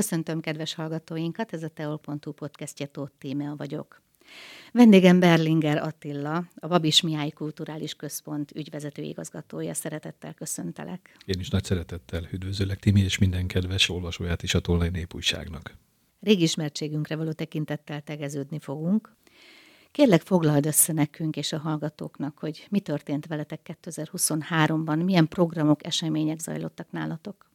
Köszöntöm kedves hallgatóinkat, ez a teol.hu podcastje, Tóth Tímea vagyok. Vendégem Berlinger Attila, a Babits Mihály Kulturális Központ ügyvezető igazgatója. Szeretettel köszöntelek. Én is nagy szeretettel üdvözöllek, Timi, és minden kedves olvasóját is a Tollai Népújságnak. Régi ismertségünkre való tekintettel tegeződni fogunk. Kérlek, foglald össze nekünk és a hallgatóknak, hogy mi történt veletek 2023-ban, milyen programok, események zajlottak nálatok.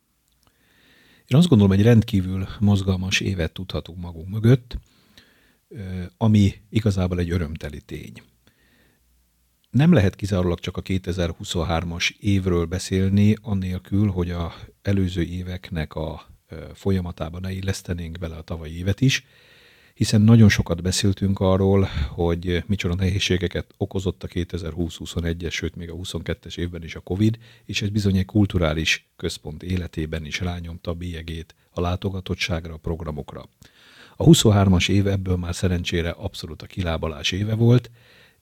Én azt gondolom, egy rendkívül mozgalmas évet tudhatunk magunk mögött, ami igazából egy örömteli tény. Nem lehet kizárólag csak a 2023-as évről beszélni, annélkül, hogy az előző éveknek a folyamatában ne illesztenénk bele a tavalyi évet is, hiszen nagyon sokat beszéltünk arról, hogy micsoda nehézségeket okozott a 2020-21-es, sőt még a 22-es évben is a Covid, és ez bizony egy kulturális központ életében is rányomta bélyegét a látogatottságra, a programokra. A 23-as év ebből már szerencsére abszolút a kilábalás éve volt,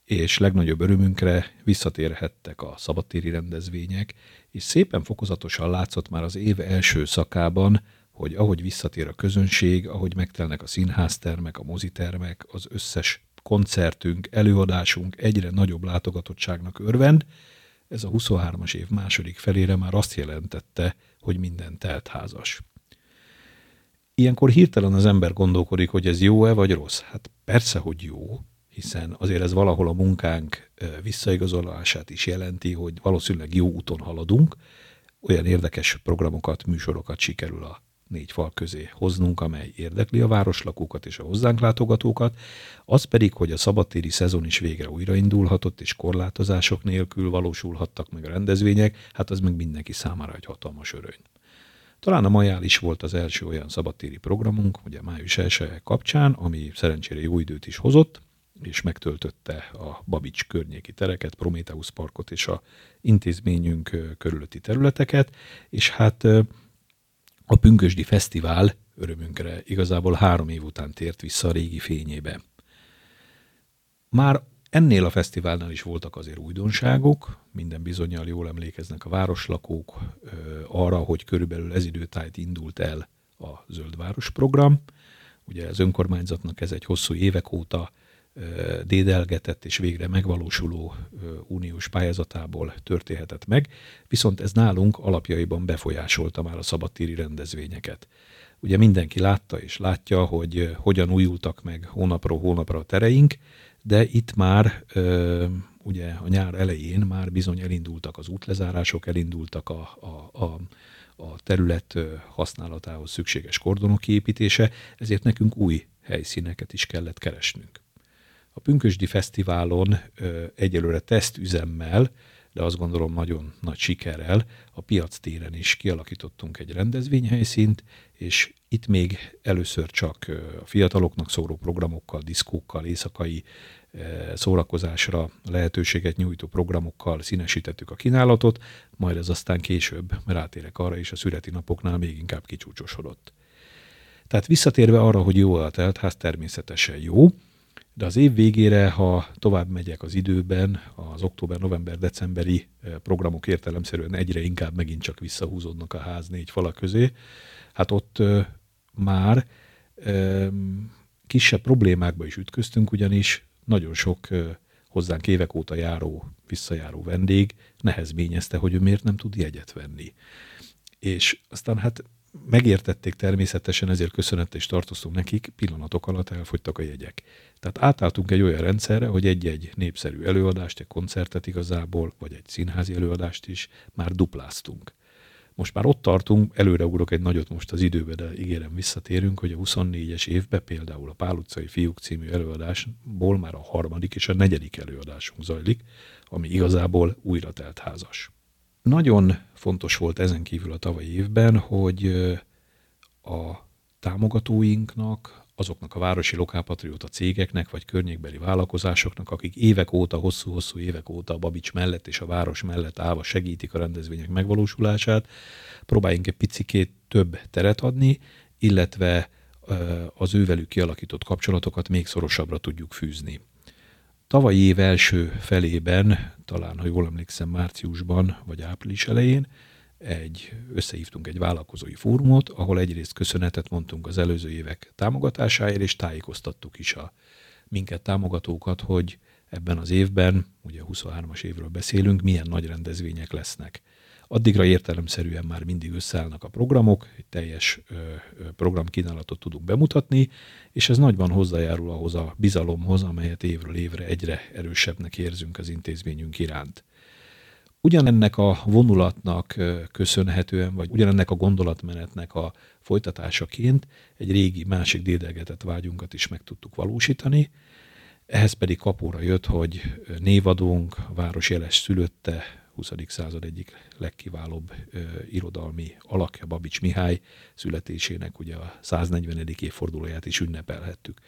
és legnagyobb örömünkre visszatérhettek a szabadtéri rendezvények, és szépen fokozatosan látszott már az év első szakában, hogy ahogy visszatér a közönség, ahogy megtelnek a színháztermek, a mozitermek, az összes koncertünk, előadásunk egyre nagyobb látogatottságnak örvend, ez a 23-as év második felére már azt jelentette, hogy minden teltházas. Ilyenkor hirtelen az ember gondolkodik, hogy ez jó-e vagy rossz? Hát persze, hogy jó, hiszen azért ez valahol a munkánk visszaigazolását is jelenti, hogy valószínűleg jó úton haladunk, olyan érdekes programokat, műsorokat sikerül a négy fal közé hoznunk, amely érdekli a városlakókat és a hozzánk látogatókat, az pedig, hogy a szabadtéri szezon is végre újraindulhatott, és korlátozások nélkül valósulhattak meg a rendezvények, hát az meg mindenki számára egy hatalmas öröny. Talán a majál is volt az első olyan szabadtéri programunk, ugye május 1-e kapcsán, ami szerencsére jó időt is hozott, és megtöltötte a Babits környéki tereket, Prométeusz Parkot és a intézményünk körülötti területeket, és hát a Pünkösdi Fesztivál örömünkre igazából 3 év után tért vissza a régi fényébe. Már ennél a fesztiválnál is voltak azért újdonságok, minden bizonnyal jól emlékeznek a városlakók arra, hogy körülbelül ez időtájt indult el a Zöld Város Program. Ugye az önkormányzatnak ez egy hosszú évek óta dédelgetett és végre megvalósuló uniós pályázatából történhetett meg, viszont ez nálunk alapjaiban befolyásolta már a szabadtéri rendezvényeket. Ugye mindenki látta és látja, hogy hogyan újultak meg hónapról hónapra a tereink, de itt már ugye a nyár elején már bizony elindultak az útlezárások, elindultak a terület használatához szükséges kordonok kiépítése, ezért nekünk új helyszíneket is kellett keresnünk. A Pünkösdi Fesztiválon egyelőre tesztüzemmel, de azt gondolom nagyon nagy sikerrel a Piac téren is kialakítottunk egy rendezvényhelyszínt, és itt még először csak a fiataloknak szóló programokkal, diszkókkal, éjszakai szórakozásra lehetőséget nyújtó programokkal színesítettük a kínálatot, majd ez aztán később, rátérek arra is, a születi napoknál még inkább kicsúcsosodott. Tehát visszatérve arra, hogy jó a teltház, természetesen jó, de az év végére, ha tovább megyek az időben, az október-november-decemberi programok értelemszerűen egyre inkább megint csak visszahúzódnak a ház 4 fala közé, hát ott már kisebb problémákba is ütköztünk, ugyanis nagyon sok hozzánk évek óta visszajáró vendég nehezményezte, hogy ő miért nem tud jegyet venni. És aztán hát megértették természetesen, ezért köszönettel is tartoztunk nekik, pillanatok alatt elfogytak a jegyek. Tehát átálltunk egy olyan rendszerre, hogy egy-egy népszerű előadást, egy koncertet igazából, vagy egy színházi előadást is már dupláztunk. Most már ott tartunk, előreugrok egy nagyot most az időbe, de ígérem visszatérünk, hogy a 24-es évben például a Pál utcai fiúk című előadásból már a 3. és a 4. előadásunk zajlik, ami igazából újra teltházas. Nagyon fontos volt ezen kívül a tavalyi évben, hogy a támogatóinknak, azoknak a városi lokálpatrióta cégeknek, vagy környékbeli vállalkozásoknak, akik évek óta, hosszú-hosszú évek óta a Babits mellett és a város mellett állva segítik a rendezvények megvalósulását, próbáljunk egy picikét több teret adni, illetve az ővelük kialakított kapcsolatokat még szorosabbra tudjuk fűzni. Tavalyi év első felében, talán, ha jól emlékszem, márciusban vagy április elején összehívtunk egy vállalkozói fórumot, ahol egyrészt köszönetet mondtunk az előző évek támogatásáért, és tájékoztattuk is a minket támogatókat, hogy ebben az évben, ugye 23-as évről beszélünk, milyen nagy rendezvények lesznek. Addigra értelemszerűen már mindig összeállnak a programok, egy teljes programkínálatot tudunk bemutatni, és ez nagyban hozzájárul ahhoz a bizalomhoz, amelyet évről évre egyre erősebbnek érzünk az intézményünk iránt. Ugyanennek a vonulatnak köszönhetően, vagy ugyanennek a gondolatmenetnek a folytatásaként egy régi, másik dédelgetett vágyunkat is meg tudtuk valósítani. Ehhez pedig kapóra jött, hogy névadónk, városjeles szülötte, 20. század egyik legkiválóbb irodalmi alakja, Babits Mihály születésének ugye a 140. évfordulóját is ünnepelhettük.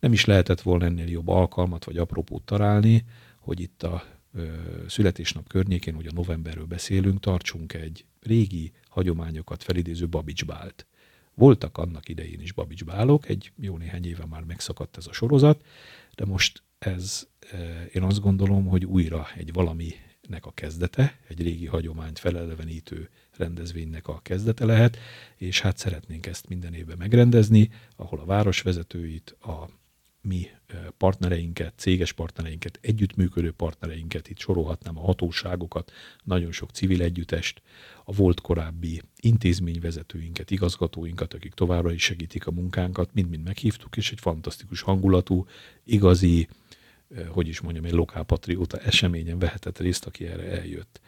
Nem is lehetett volna ennél jobb alkalmat vagy apropót találni, hogy itt a születésnap környékén, ugye novemberről beszélünk, tartsunk egy régi hagyományokat felidéző Babits Bált. Voltak annak idején is Babits Bálok, egy jó néhány éve már megszakadt ez a sorozat, de most ez, én azt gondolom, hogy újra egy valaminek a kezdete, egy régi hagyományt felelevenítő rendezvénynek a kezdete lehet, és hát szeretnénk ezt minden évben megrendezni, ahol a városvezetőit, a mi partnereinket, céges partnereinket, együttműködő partnereinket, itt sorolhatnám a hatóságokat, nagyon sok civil együttest, a volt korábbi intézményvezetőinket, igazgatóinkat, akik továbbra is segítik a munkánkat, mind-mind meghívtuk, és egy fantasztikus hangulatú, igazi, egy lokálpatrióta eseményen vehetett részt, aki erre eljött.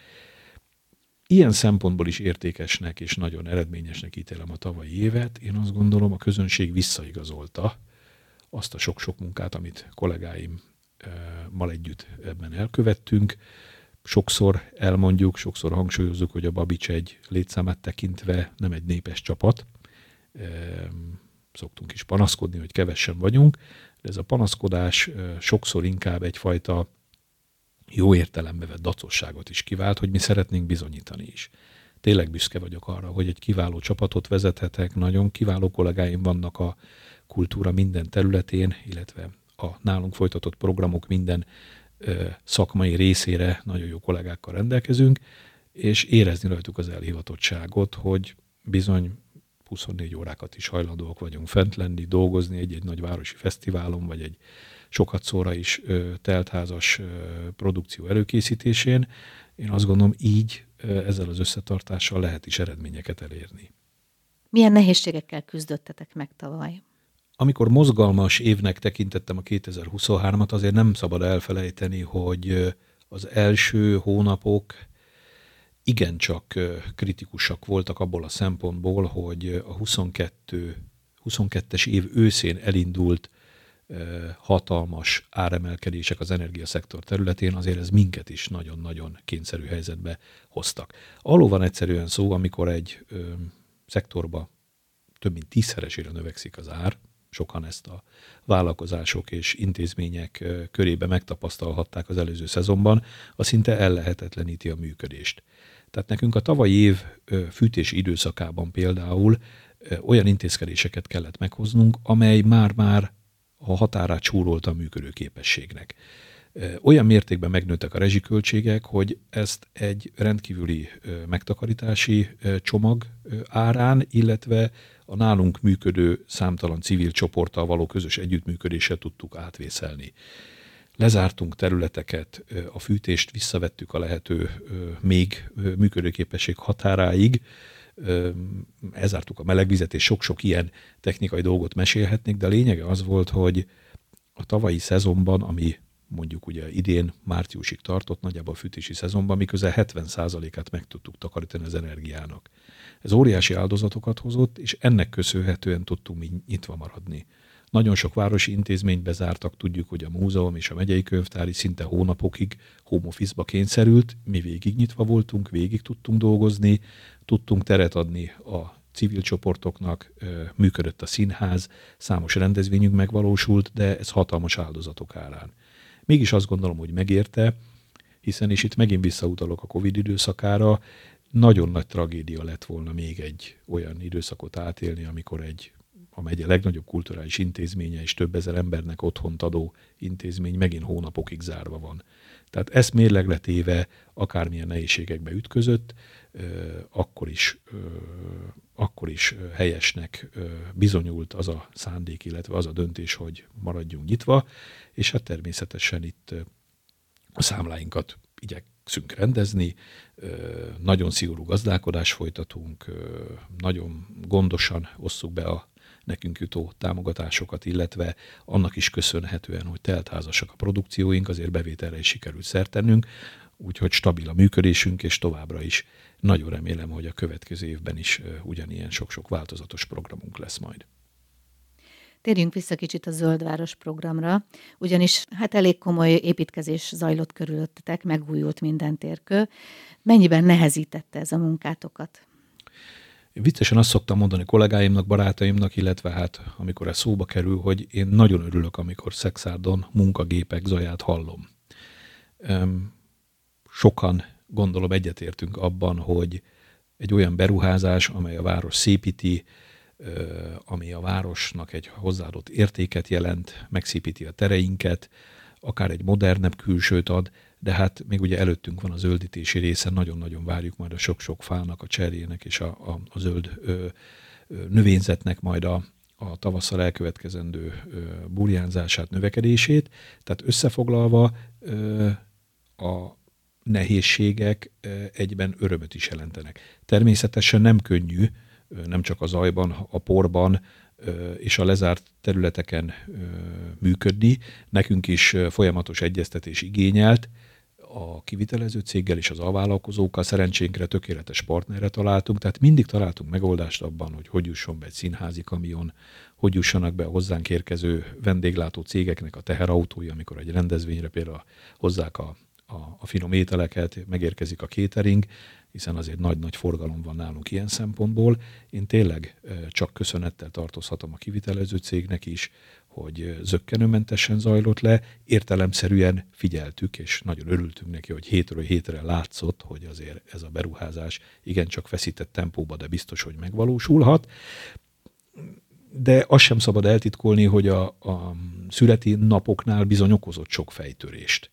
Ilyen szempontból is értékesnek és nagyon eredményesnek ítélem a tavalyi évet. Én azt gondolom, a közönség visszaigazolta azt a sok-sok munkát, amit kollégáimmal együtt ebben elkövettünk. Sokszor elmondjuk, sokszor hangsúlyozzuk, hogy a Babits egy létszámát tekintve nem egy népes csapat. Szoktunk is panaszkodni, hogy kevesen vagyunk, de ez a panaszkodás sokszor inkább egyfajta jó értelembe vett dacosságot is kivált, hogy mi szeretnénk bizonyítani is. Tényleg büszke vagyok arra, hogy egy kiváló csapatot vezethetek, nagyon kiváló kollégáim vannak a kultúra minden területén, illetve a nálunk folytatott programok minden szakmai részére nagyon jó kollégákkal rendelkezünk, és érezni rajtuk az elhivatottságot, hogy bizony 24 órákat is hajlandóak vagyunk fent lenni, dolgozni egy-egy nagy városi fesztiválon, vagy egy sokat szóra is teltházas produkció előkészítésén. Én azt gondolom, így ezzel az összetartással lehet is eredményeket elérni. Milyen nehézségekkel küzdöttetek meg tavaly? Amikor mozgalmas évnek tekintettem a 2023-at, azért nem szabad elfelejteni, hogy az első hónapok igencsak kritikusak voltak abból a szempontból, hogy a 22-es év őszén elindult hatalmas áremelkedések az energiaszektor területén, azért ez minket is nagyon-nagyon kényszerű helyzetbe hoztak. Arról van egyszerűen szó, amikor egy szektorba több mint 10-szeresére növekszik az ár, sokan ezt a vállalkozások és intézmények körébe megtapasztalhatták az előző szezonban, az szinte ellehetetleníti a működést. Tehát nekünk a tavalyi év fűtési időszakában például olyan intézkedéseket kellett meghoznunk, amely már-már a határát csúrolta a működőképességnek. Olyan mértékben megnőttek a rezsiköltségek, hogy ezt egy rendkívüli megtakarítási csomag árán, illetve a nálunk működő számtalan civil csoporttal való közös együttműködéssel tudtuk átvészelni. Lezártunk területeket, a fűtést visszavettük a lehető még működőképesség határáig, elzártuk a melegvizet, és sok-sok ilyen technikai dolgot mesélhetnék, de a lényege az volt, hogy a tavalyi szezonban, ami mondjuk ugye idén márciusig tartott, nagyjából a fűtési szezonban, miközben 70%-át meg tudtuk takarítani az energiának. Ez óriási áldozatokat hozott, és ennek köszönhetően tudtunk mi nyitva maradni. Nagyon sok városi intézményt bezártak, tudjuk, hogy a múzeum és a megyei könyvtári szinte hónapokig home office-ba kényszerült, mi végig nyitva voltunk, végig tudtunk dolgozni, tudtunk teret adni a civil csoportoknak, működött a színház, számos rendezvényünk megvalósult, de ez hatalmas áldozatok árán. Mégis azt gondolom, hogy megérte, hiszen, és itt megint visszautalok a Covid időszakára, nagyon nagy tragédia lett volna még egy olyan időszakot átélni, amikor egy a megye legnagyobb kulturális intézménye és több ezer embernek otthont adó intézmény megint hónapokig zárva van. Tehát ezt mérlegre téve akármilyen nehézségekbe ütközött, akkor is helyesnek bizonyult az a szándék, illetve az a döntés, hogy maradjunk nyitva, és hát természetesen itt a számláinkat igyekszünk rendezni, nagyon szigorú gazdálkodást folytatunk, nagyon gondosan osszuk be a nekünk jutó támogatásokat, illetve annak is köszönhetően, hogy teltházasak a produkcióink, azért bevételre is sikerült szert tennünk, úgyhogy stabil a működésünk, és továbbra is nagyon remélem, hogy a következő évben is ugyanilyen sok-sok változatos programunk lesz majd. Térjünk vissza kicsit a Zöld Város programra, ugyanis hát elég komoly építkezés zajlott körülöttetek, megújult minden térkő. Mennyiben nehezítette ez a munkátokat? Én viccesen azt szoktam mondani kollégáimnak, barátaimnak, illetve hát amikor ez szóba kerül, hogy én nagyon örülök, amikor Szekszárdon munkagépek zaját hallom. Sokan gondolom egyetértünk abban, hogy egy olyan beruházás, amely a város szépíti, ami a városnak egy hozzáadott értéket jelent, megszépíti a tereinket, akár egy modernebb külsőt ad, de hát még ugye előttünk van a zöldítési része, nagyon-nagyon várjuk majd a sok-sok fának, a cserjének és a zöld növényzetnek majd a tavasszal elkövetkezendő burjánzását, növekedését. Tehát összefoglalva a nehézségek egyben örömöt is jelentenek. Természetesen nem könnyű, nem csak a zajban, a porban és a lezárt területeken működni. Nekünk is folyamatos egyeztetés igényelt a kivitelező céggel és az alvállalkozókkal. Szerencsénkre tökéletes partnerre találtunk, tehát mindig találtunk megoldást abban, hogy jusson be egy színházi kamion, hogy jussanak be a hozzánk érkező vendéglátó cégeknek a teherautói, amikor egy rendezvényre például hozzák a finom ételeket, megérkezik a catering, hiszen azért nagy-nagy forgalom van nálunk ilyen szempontból. Én tényleg csak köszönettel tartozhatom a kivitelező cégnek is, hogy zökkenőmentesen zajlott le, értelemszerűen figyeltük, és nagyon örültünk neki, hogy hétről hétre látszott, hogy azért ez a beruházás igencsak feszített tempóba, de biztos, hogy megvalósulhat. De azt sem szabad eltitkolni, hogy a születi napoknál bizony okozott sok fejtörést.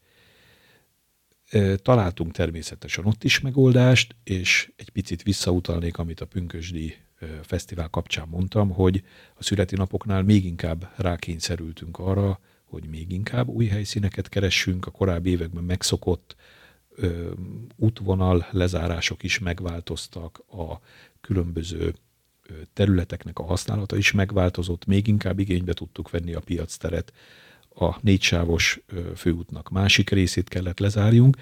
Találtunk természetesen ott is megoldást, és egy picit visszautalnék, amit a Pünkösdi Fesztivál kapcsán mondtam, hogy a születinapoknál még inkább rákényszerültünk arra, hogy még inkább új helyszíneket keressünk, a korábbi években megszokott útvonal lezárások is megváltoztak, a különböző területeknek a használata is megváltozott, még inkább igénybe tudtuk venni a piacteret, a 4 sávos főútnak másik részét kellett lezárjunk,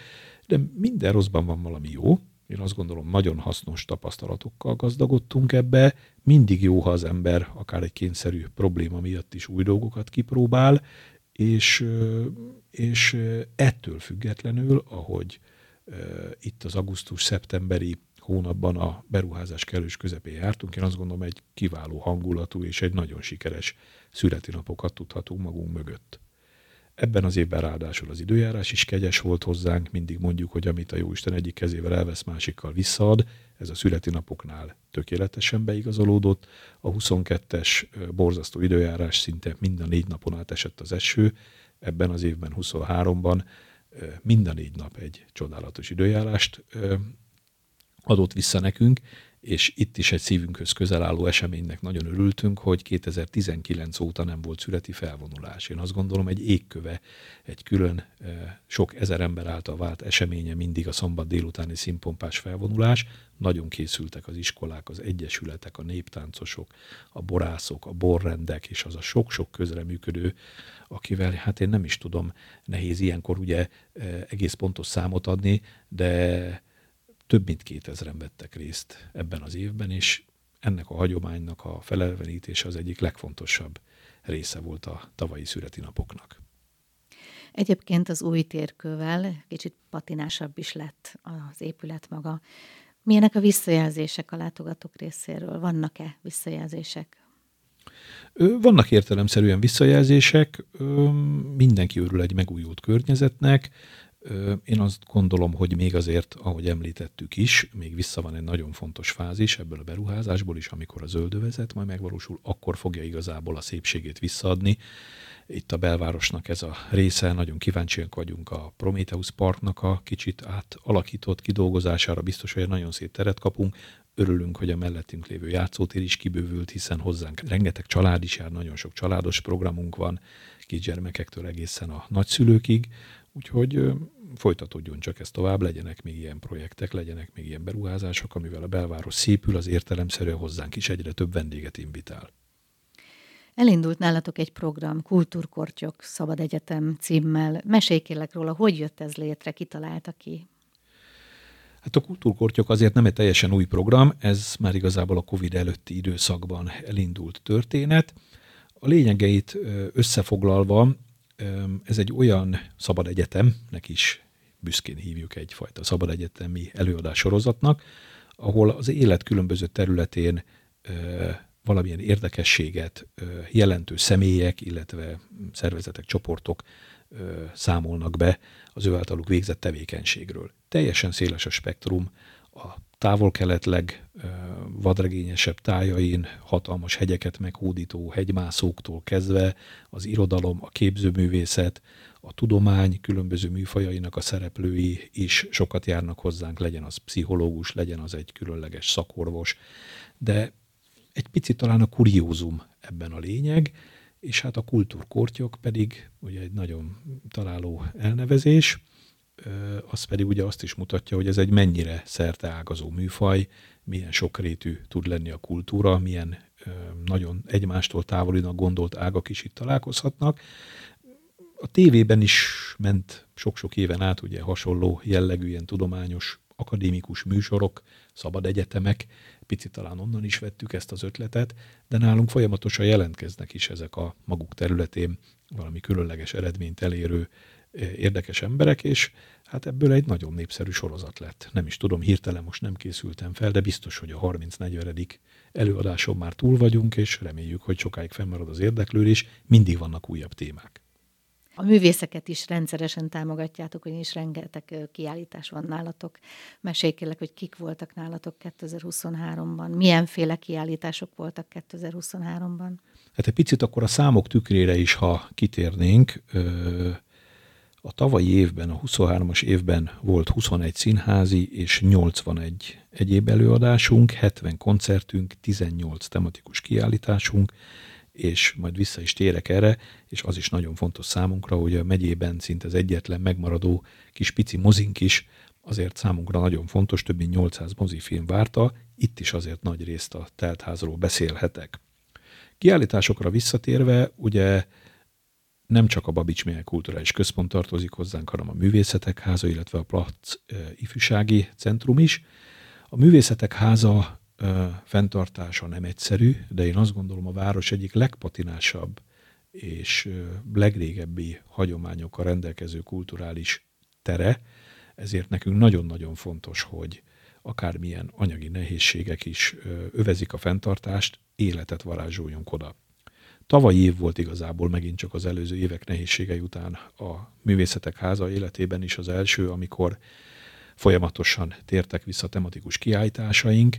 de minden rosszban van valami jó. Én azt gondolom, nagyon hasznos tapasztalatokkal gazdagodtunk ebbe. Mindig jó, ha az ember akár egy kényszerű probléma miatt is új dolgokat kipróbál, és ettől függetlenül, ahogy itt az augusztus-szeptemberi hónapban a beruházás kellős közepén jártunk, én azt gondolom, egy kiváló hangulatú és egy nagyon sikeres születinapokat tudhatunk magunk mögött. Ebben az évben ráadásul az időjárás is kegyes volt hozzánk, mindig mondjuk, hogy amit a Jóisten egyik kezével elvesz, másikkal visszaad, ez a születinapoknál tökéletesen beigazolódott, a 22-es borzasztó időjárás szinte mind a 4 napon át esett az eső, ebben az évben 23-ban mind a 4 nap egy csodálatos időjárást adott vissza nekünk, és itt is egy szívünkhöz közel álló eseménynek nagyon örültünk, hogy 2019 óta nem volt születi felvonulás. Én azt gondolom, egy égköve, egy külön sok ezer ember által vált eseménye mindig a szombat délutáni színpompás felvonulás. Nagyon készültek az iskolák, az egyesületek, a néptáncosok, a borászok, a borrendek, és az a sok-sok közreműködő, akivel, hát én nem is tudom, nehéz ilyenkor ugye egész pontos számot adni, de több mint 2000-en vettek részt ebben az évben, és ennek a hagyománynak a felelevenítése az egyik legfontosabb része volt a tavalyi születinapoknak. Egyébként az új térkővel kicsit patinásabb is lett az épület maga. Milyenek a visszajelzések a látogatók részéről? Vannak-e visszajelzések? Vannak értelemszerűen visszajelzések, mindenki örül egy megújult környezetnek, Én azt gondolom, hogy még azért, ahogy említettük is, még vissza van egy nagyon fontos fázis ebből a beruházásból is, amikor a zöldövezet majd megvalósul, akkor fogja igazából a szépségét visszaadni. Itt a belvárosnak ez a része, nagyon kíváncsiak vagyunk a Prométeusz Parknak a kicsit átalakított kidolgozására, biztos, hogy nagyon szép teret kapunk. Örülünk, hogy a mellettünk lévő játszótér is kibővült, hiszen hozzánk rengeteg család is jár, nagyon sok családos programunk van, kisgyermekektől egészen a nagyszülőkig, úgyhogy folytatódjon csak ez tovább, legyenek még ilyen projektek, legyenek még ilyen beruházások, amivel a belváros szépül, az értelemszerűen hozzánk is egyre több vendéget invitál. Elindult nálatok egy program, Kultúrkortyok Szabad Egyetem címmel. Mesélj kérlek róla, hogy jött ez létre, ki találta ki? Hát a Kultúrkortyok azért nem egy teljesen új program, ez már igazából a Covid előtti időszakban elindult történet. A lényegeit összefoglalva, ez egy olyan szabad egyetemnek is, büszkén hívjuk egyfajta szabad egyetemi előadássorozatnak, ahol az élet különböző területén valamilyen érdekességet jelentő személyek, illetve szervezetek, csoportok számolnak be az ő általuk végzett tevékenységről. Teljesen széles a spektrum, a távol-kelet legvadregényesebb tájain hatalmas hegyeket meghódító hegymászóktól kezdve az irodalom, a képzőművészet, a tudomány különböző műfajainak a szereplői is sokat járnak hozzánk, legyen az pszichológus, legyen az egy különleges szakorvos, de egy picit talán a kuriózum ebben a lényeg, és hát a kultúrkortyok pedig ugye egy nagyon találó elnevezés, az pedig ugye azt is mutatja, hogy ez egy mennyire szerteágazó műfaj, milyen sokrétű tud lenni a kultúra, milyen nagyon egymástól távolinak gondolt ágak is itt találkozhatnak. A tévében is ment sok-sok éven át ugye hasonló jellegű ilyen tudományos, akadémikus műsorok, szabad egyetemek, picit talán onnan is vettük ezt az ötletet, de nálunk folyamatosan jelentkeznek is ezek a maguk területén valami különleges eredményt elérő érdekes emberek, és hát ebből egy nagyon népszerű sorozat lett. Nem is tudom, hirtelen most nem készültem fel, de biztos, hogy a 30-40. Előadáson már túl vagyunk, és reméljük, hogy sokáig fennmarad az érdeklődés, mindig vannak újabb témák. A művészeket is rendszeresen támogatjátok, ugyanis rengeteg kiállítás van nálatok. Mesélj kérlek, hogy kik voltak nálatok 2023-ban, milyenféle kiállítások voltak 2023-ban? Hát egy picit akkor a számok tükrére is, ha kitérnénk, a tavalyi évben, a 23-as évben volt 21 színházi és 81 egyéb előadásunk, 70 koncertünk, 18 tematikus kiállításunk, és majd vissza is térek erre, és az is nagyon fontos számunkra, hogy a megyében szinte az egyetlen megmaradó kis pici mozink is azért számunkra nagyon fontos, több mint 800 mozifilm várta, itt is azért nagy részt a teltházról beszélhetek. Kiállításokra visszatérve, ugye nem csak a Babits Mihály Kulturális Központ tartozik hozzánk, hanem a Művészetek Háza, illetve a Plac Ifjúsági Centrum is. A Művészetek Háza fenntartása nem egyszerű, de én azt gondolom a város egyik legpatinásabb és legrégebbi hagyományokkal rendelkező kulturális tere, ezért nekünk nagyon-nagyon fontos, hogy akármilyen anyagi nehézségek is övezik a fenntartást, életet varázsoljunk oda. Tavalyi év volt igazából megint csak az előző évek nehézségei után a Művészetek Háza életében is az első, amikor folyamatosan tértek vissza tematikus kiállításaink.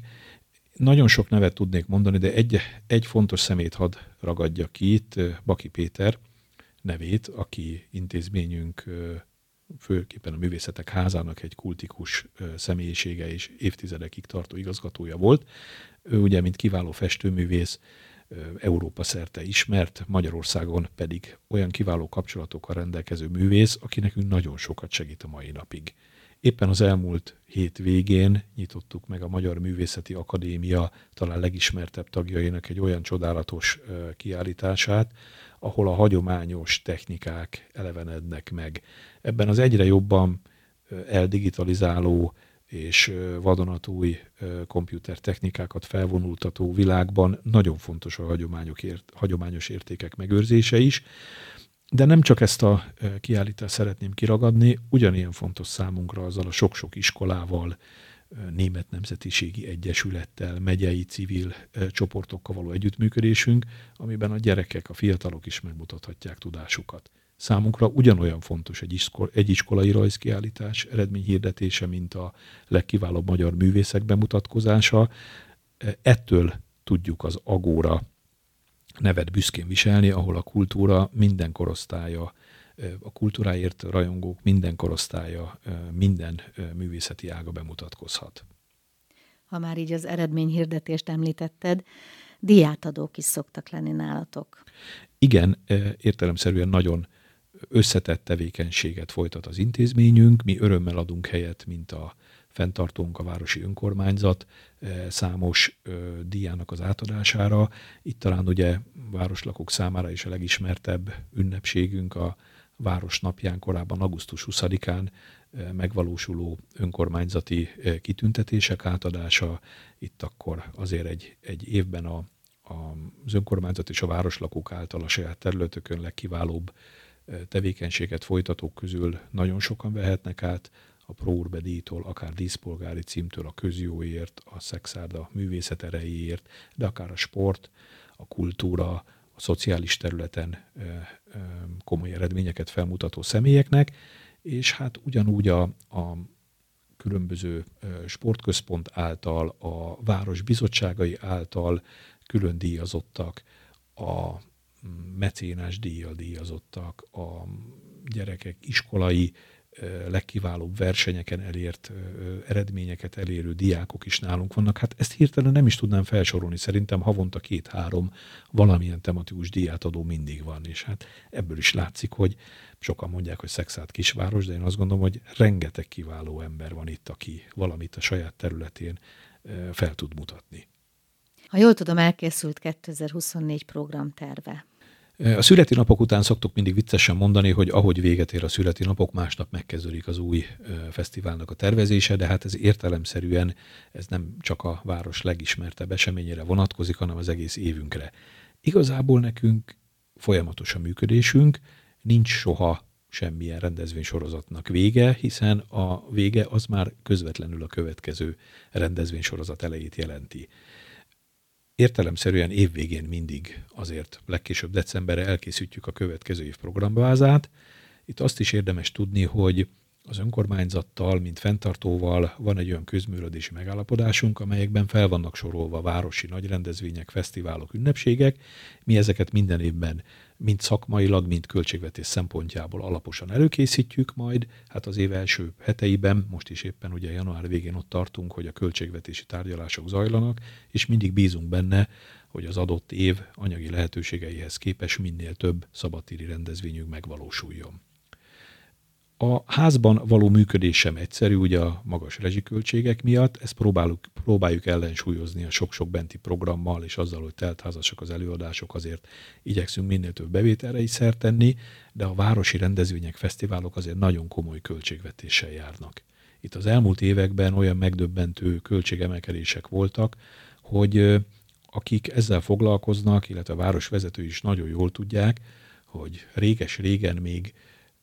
Nagyon sok nevet tudnék mondani, de egy fontos szemét hadd ragadja ki itt, Baki Péter nevét, aki intézményünk, főképpen a Művészetek Házának egy kultikus személyisége és évtizedekig tartó igazgatója volt. Ő ugye, mint kiváló festőművész, Európa szerte ismert, Magyarországon pedig olyan kiváló kapcsolatokkal rendelkező művész, aki nekünk nagyon sokat segít a mai napig. Éppen az elmúlt hét végén nyitottuk meg a Magyar Művészeti Akadémia talán legismertebb tagjainak egy olyan csodálatos kiállítását, ahol a hagyományos technikák elevenednek meg. Ebben az egyre jobban eldigitalizáló és vadonatúj komputertechnikákat felvonultató világban nagyon fontos a hagyományos értékek megőrzése is. De nem csak ezt a kiállítást szeretném kiragadni, ugyanilyen fontos számunkra azzal a sok-sok iskolával, Német Nemzetiségi Egyesülettel, megyei civil csoportokkal való együttműködésünk, amiben a gyerekek, a fiatalok is megmutathatják tudásukat. Számunkra ugyanolyan fontos egy iskolai rajzkiállítás eredményhirdetése, mint a legkiválóbb magyar művészek bemutatkozása. Ettől tudjuk az Agóra nevet büszkén viselni, ahol a kultúra minden korosztálya, a kultúráért rajongók minden korosztálya, minden művészeti ága bemutatkozhat. Ha már így az eredményhirdetést említetted, díjátadók is szoktak lenni nálatok. Igen, értelemszerűen nagyon összetett tevékenységet folytat az intézményünk. Mi örömmel adunk helyet, mint a fenntartónk, a városi önkormányzat számos díjának az átadására. Itt talán ugye városlakók számára is a legismertebb ünnepségünk a Város Napján, korábban augusztus 20-án megvalósuló önkormányzati kitüntetések átadása. Itt akkor azért egy évben az önkormányzat és a városlakók által a saját területökön legkiválóbb tevékenységet folytatók közül nagyon sokan vehetnek át, a Pro Urbe díjtól, akár díszpolgári címtől, a közjóért, a Szekszárd a művészet erejéért, de akár a sport, a kultúra, a szociális területen komoly eredményeket felmutató személyeknek, és hát ugyanúgy a különböző sportközpont által, a város bizottságai által külön díjazottak, a mecénás díjjal díjazottak, a gyerekek iskolai legkiválóbb versenyeken elért eredményeket elérő diákok is nálunk vannak. Hát ezt hirtelen nem is tudnám felsorolni. Szerintem havonta 2-3 valamilyen tematikus díjátadó mindig van, és hát ebből is látszik, hogy sokan mondják, hogy Szekszárd kisváros, de én azt gondolom, hogy rengeteg kiváló ember van itt, aki valamit a saját területén fel tud mutatni. Ha jól tudom, elkészült 2024 programterve. A születinapok után szoktuk mindig viccesen mondani, hogy ahogy véget ér a születinapok, másnap megkezdődik az új fesztiválnak a tervezése, de hát ez értelemszerűen ez nem csak a város legismertebb eseményére vonatkozik, hanem az egész évünkre. Igazából nekünk folyamatos a működésünk, nincs soha semmilyen rendezvénysorozatnak vége, hiszen a vége az már közvetlenül a következő rendezvénysorozat elejét jelenti. Értelemszerűen évvégén mindig azért legkésőbb decemberre elkészítjük a következő év programbázát. Itt azt is érdemes tudni, hogy az önkormányzattal, mint fenntartóval van egy olyan közművelődési megállapodásunk, amelyekben fel vannak sorolva városi nagyrendezvények, fesztiválok, ünnepségek. Mi ezeket minden évben mind szakmailag, mind költségvetés szempontjából alaposan előkészítjük majd. Hát az év első heteiben, most is éppen ugye január végén ott tartunk, hogy a költségvetési tárgyalások zajlanak, és mindig bízunk benne, hogy az adott év anyagi lehetőségeihez képest minél több szabadtéri rendezvényünk megvalósuljon. A házban való működés sem egyszerű, ugye a magas rezsiköltségek miatt, ezt próbáljuk ellensúlyozni a sok-sok benti programmal, és azzal, hogy teltházasak az előadások, azért igyekszünk minél több bevételre is szert tenni, de a városi rendezvények, fesztiválok azért nagyon komoly költségvetéssel járnak. Itt az elmúlt években olyan megdöbbentő költségemelkedések voltak, hogy akik ezzel foglalkoznak, illetve a városvezetői is nagyon jól tudják, hogy réges-régen még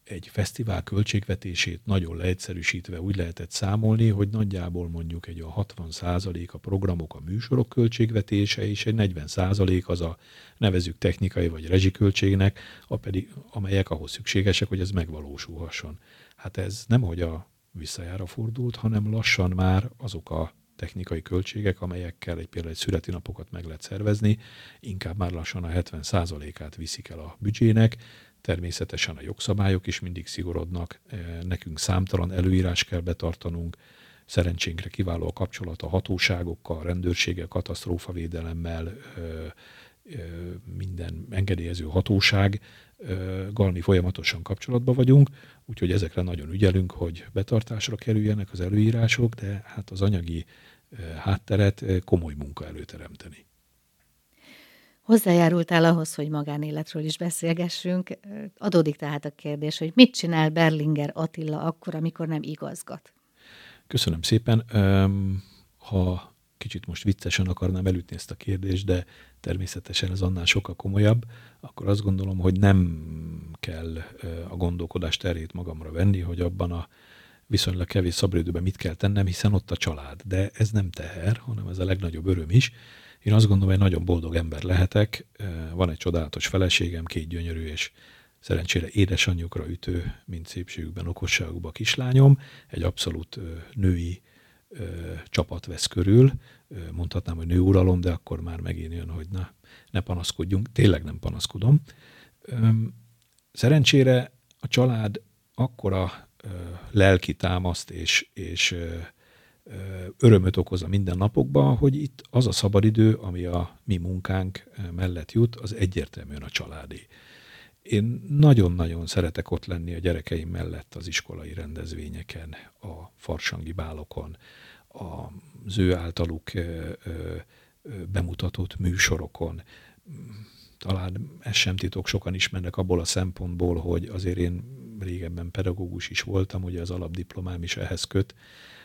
egy fesztivál költségvetését nagyon leegyszerűsítve úgy lehetett számolni, hogy nagyjából mondjuk egy 60% a programok, a műsorok költségvetése, és egy 40% az a nevezük technikai vagy rezsiköltségnek, amelyek ahhoz szükségesek, hogy ez megvalósulhasson. Hát ez nemhogy a visszajára fordult, hanem lassan már azok a technikai költségek, amelyekkel például egy születinapokat meg lehet szervezni, inkább már lassan a 70%-át viszik el a büdzsének. Természetesen a jogszabályok is mindig szigorodnak, nekünk számtalan előírás kell betartanunk, szerencsénkre kiváló a kapcsolat a hatóságokkal, rendőrséggel, katasztrófavédelemmel, minden engedélyező hatósággal mi folyamatosan kapcsolatban vagyunk, úgyhogy ezekre nagyon ügyelünk, hogy betartásra kerüljenek az előírások, de hát az anyagi hátteret komoly munka előteremteni. Hozzájárultál ahhoz, hogy magánéletről is beszélgessünk. Adódik tehát a kérdés, hogy mit csinál Berlinger Attila akkor, amikor nem igazgat? Köszönöm szépen. Ha kicsit most viccesen akarnám elütni ezt a kérdést, de természetesen ez annál sokkal komolyabb, akkor azt gondolom, hogy nem kell a gondolkodás terhét magamra venni, hogy abban a viszonylag kevés szabadidőben mit kell tennem, hiszen ott a család. De ez nem teher, hanem ez a legnagyobb öröm is. Én azt gondolom, hogy nagyon boldog ember lehetek, van egy csodálatos feleségem, 2 gyönyörű és szerencsére édesanyjukra ütő, mint szépségükben, okosságukban kislányom, egy abszolút női csapat vesz körül. Mondhatnám, hogy nőuralom, de akkor már megint jön, hogy ne panaszkodjunk. Tényleg nem panaszkodom. Szerencsére a család akkora lelki támaszt és örömöt okoz a mindennapokban, hogy itt az a szabadidő, ami a mi munkánk mellett jut, az egyértelműen a családi. Én nagyon-nagyon szeretek ott lenni a gyerekeim mellett az iskolai rendezvényeken, a farsangi bálokon, az ő általuk bemutatott műsorokon. Talán ez sem titok, sokan ismernek abból a szempontból, hogy azért én régebben pedagógus is voltam, ugye az alapdiplomám is ehhez köt,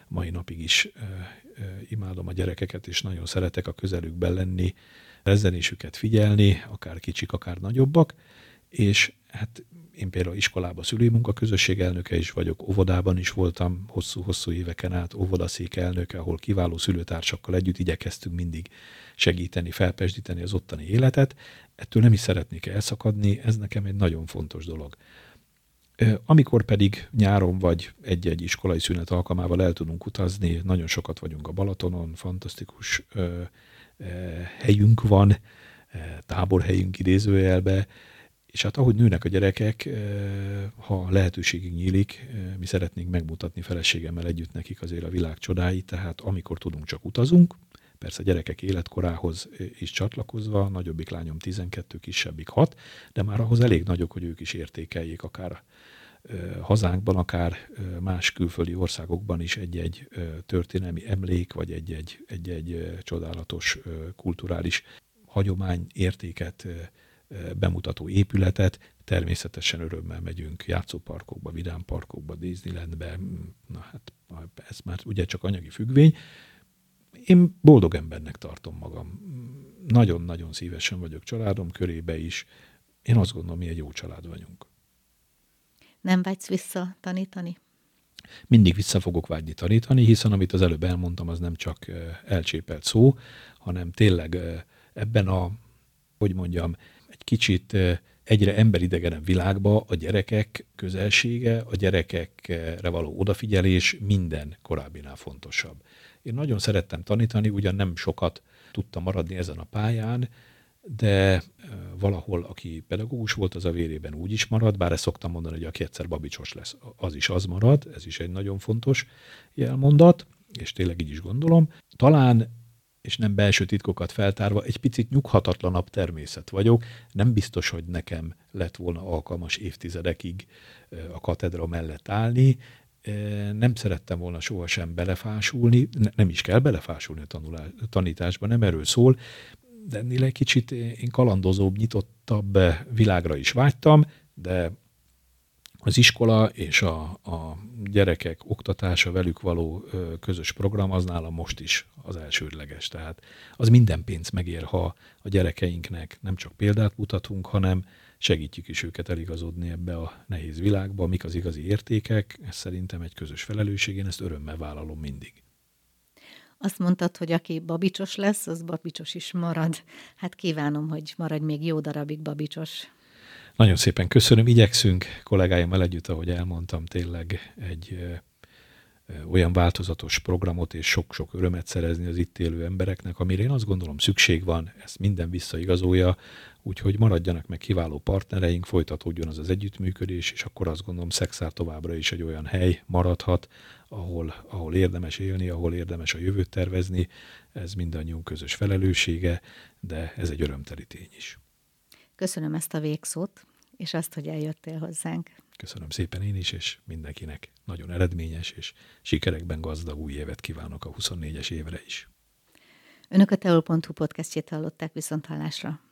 mai napig is imádom a gyerekeket, és nagyon szeretek a közelükben lenni, rezzenésüket figyelni, akár kicsik, akár nagyobbak, és hát én például iskolában szülői munkaközösség elnöke is vagyok, óvodában is voltam hosszú-hosszú éveken át óvodaszék elnöke, ahol kiváló szülőtársakkal együtt igyekeztünk mindig segíteni, felpesdíteni az ottani életet. Ettől nem is szeretnék elszakadni, ez nekem egy nagyon fontos dolog. Amikor pedig nyáron vagy egy-egy iskolai szünet alkalmával el tudunk utazni, nagyon sokat vagyunk a Balatonon, fantasztikus helyünk van, táborhelyünk idézőjelbe, és hát ahogy nőnek a gyerekek, ha lehetőségünk nyílik, mi szeretnénk megmutatni feleségemmel együtt nekik azért a világ csodáit, tehát amikor tudunk, csak utazunk, persze a gyerekek életkorához is csatlakozva, nagyobbik lányom 12, kisebbik 6, de már ahhoz elég nagyok, hogy ők is értékeljék akár hazánkban, akár más külföldi országokban is egy-egy történelmi emlék, vagy egy-egy csodálatos kulturális hagyomány értéket bemutató épületet, természetesen örömmel megyünk játszóparkokba, vidámparkokba, Disneylandbe, hát ez már ugye csak anyagi függvény. Én boldog embernek tartom magam. Nagyon-nagyon szívesen vagyok családom körébe is. Én azt gondolom, mi egy jó család vagyunk. Nem vágysz vissza tanítani? Mindig vissza fogok vágyni tanítani, hiszen amit az előbb elmondtam, az nem csak elcsépelt szó, hanem tényleg ebben a, hogy mondjam, egy kicsit egyre emberidegenebb világba a gyerekek közelsége, a gyerekekre való odafigyelés minden korábbinál fontosabb. Én nagyon szerettem tanítani, ugyan nem sokat tudtam maradni ezen a pályán, de valahol, aki pedagógus volt, az a vérében úgy is marad, bár ezt szoktam mondani, hogy aki egyszer babicsos lesz, az is az marad, ez is egy nagyon fontos jelmondat, és tényleg így is gondolom. Talán, és nem belső titkokat feltárva, egy picit nyughatatlanabb természet vagyok. Nem biztos, hogy nekem lett volna alkalmas évtizedekig a katedra mellett állni. Nem szerettem volna sohasem belefásulni, nem is kell belefásulni a tanításba, nem erről szól, de ennél egy kicsit én kalandozóbb, nyitottabb világra is vágytam, de az iskola és a gyerekek oktatása, velük való közös program, az nálam most is az elsődleges. Tehát az minden pénzt megér, ha a gyerekeinknek nem csak példát mutatunk, hanem segítjük is őket eligazodni ebbe a nehéz világba, mik az igazi értékek, ez szerintem egy közös felelősség, én ezt örömmel vállalom mindig. Azt mondtad, hogy aki babicsos lesz, az babicsos is marad. Hát kívánom, hogy maradj még jó darabig babicsos. Nagyon szépen köszönöm, igyekszünk kollégáimmal együtt, ahogy elmondtam, tényleg egy olyan változatos programot és sok-sok örömet szerezni az itt élő embereknek, amire én azt gondolom szükség van, ezt minden visszaigazolja, úgyhogy maradjanak meg kiváló partnereink, folytatódjon az együttműködés, és akkor azt gondolom Szekszárd továbbra is egy olyan hely maradhat, ahol érdemes élni, ahol érdemes a jövőt tervezni, ez mindannyiunk közös felelőssége, de ez egy örömteli tény is. Köszönöm ezt a végszót, és azt, hogy eljöttél hozzánk. Köszönöm szépen én is, és mindenkinek nagyon eredményes és sikerekben gazdag új évet kívánok a 24-es évre is. Önök a teol.hu podcastjét hallották, viszonthallásra.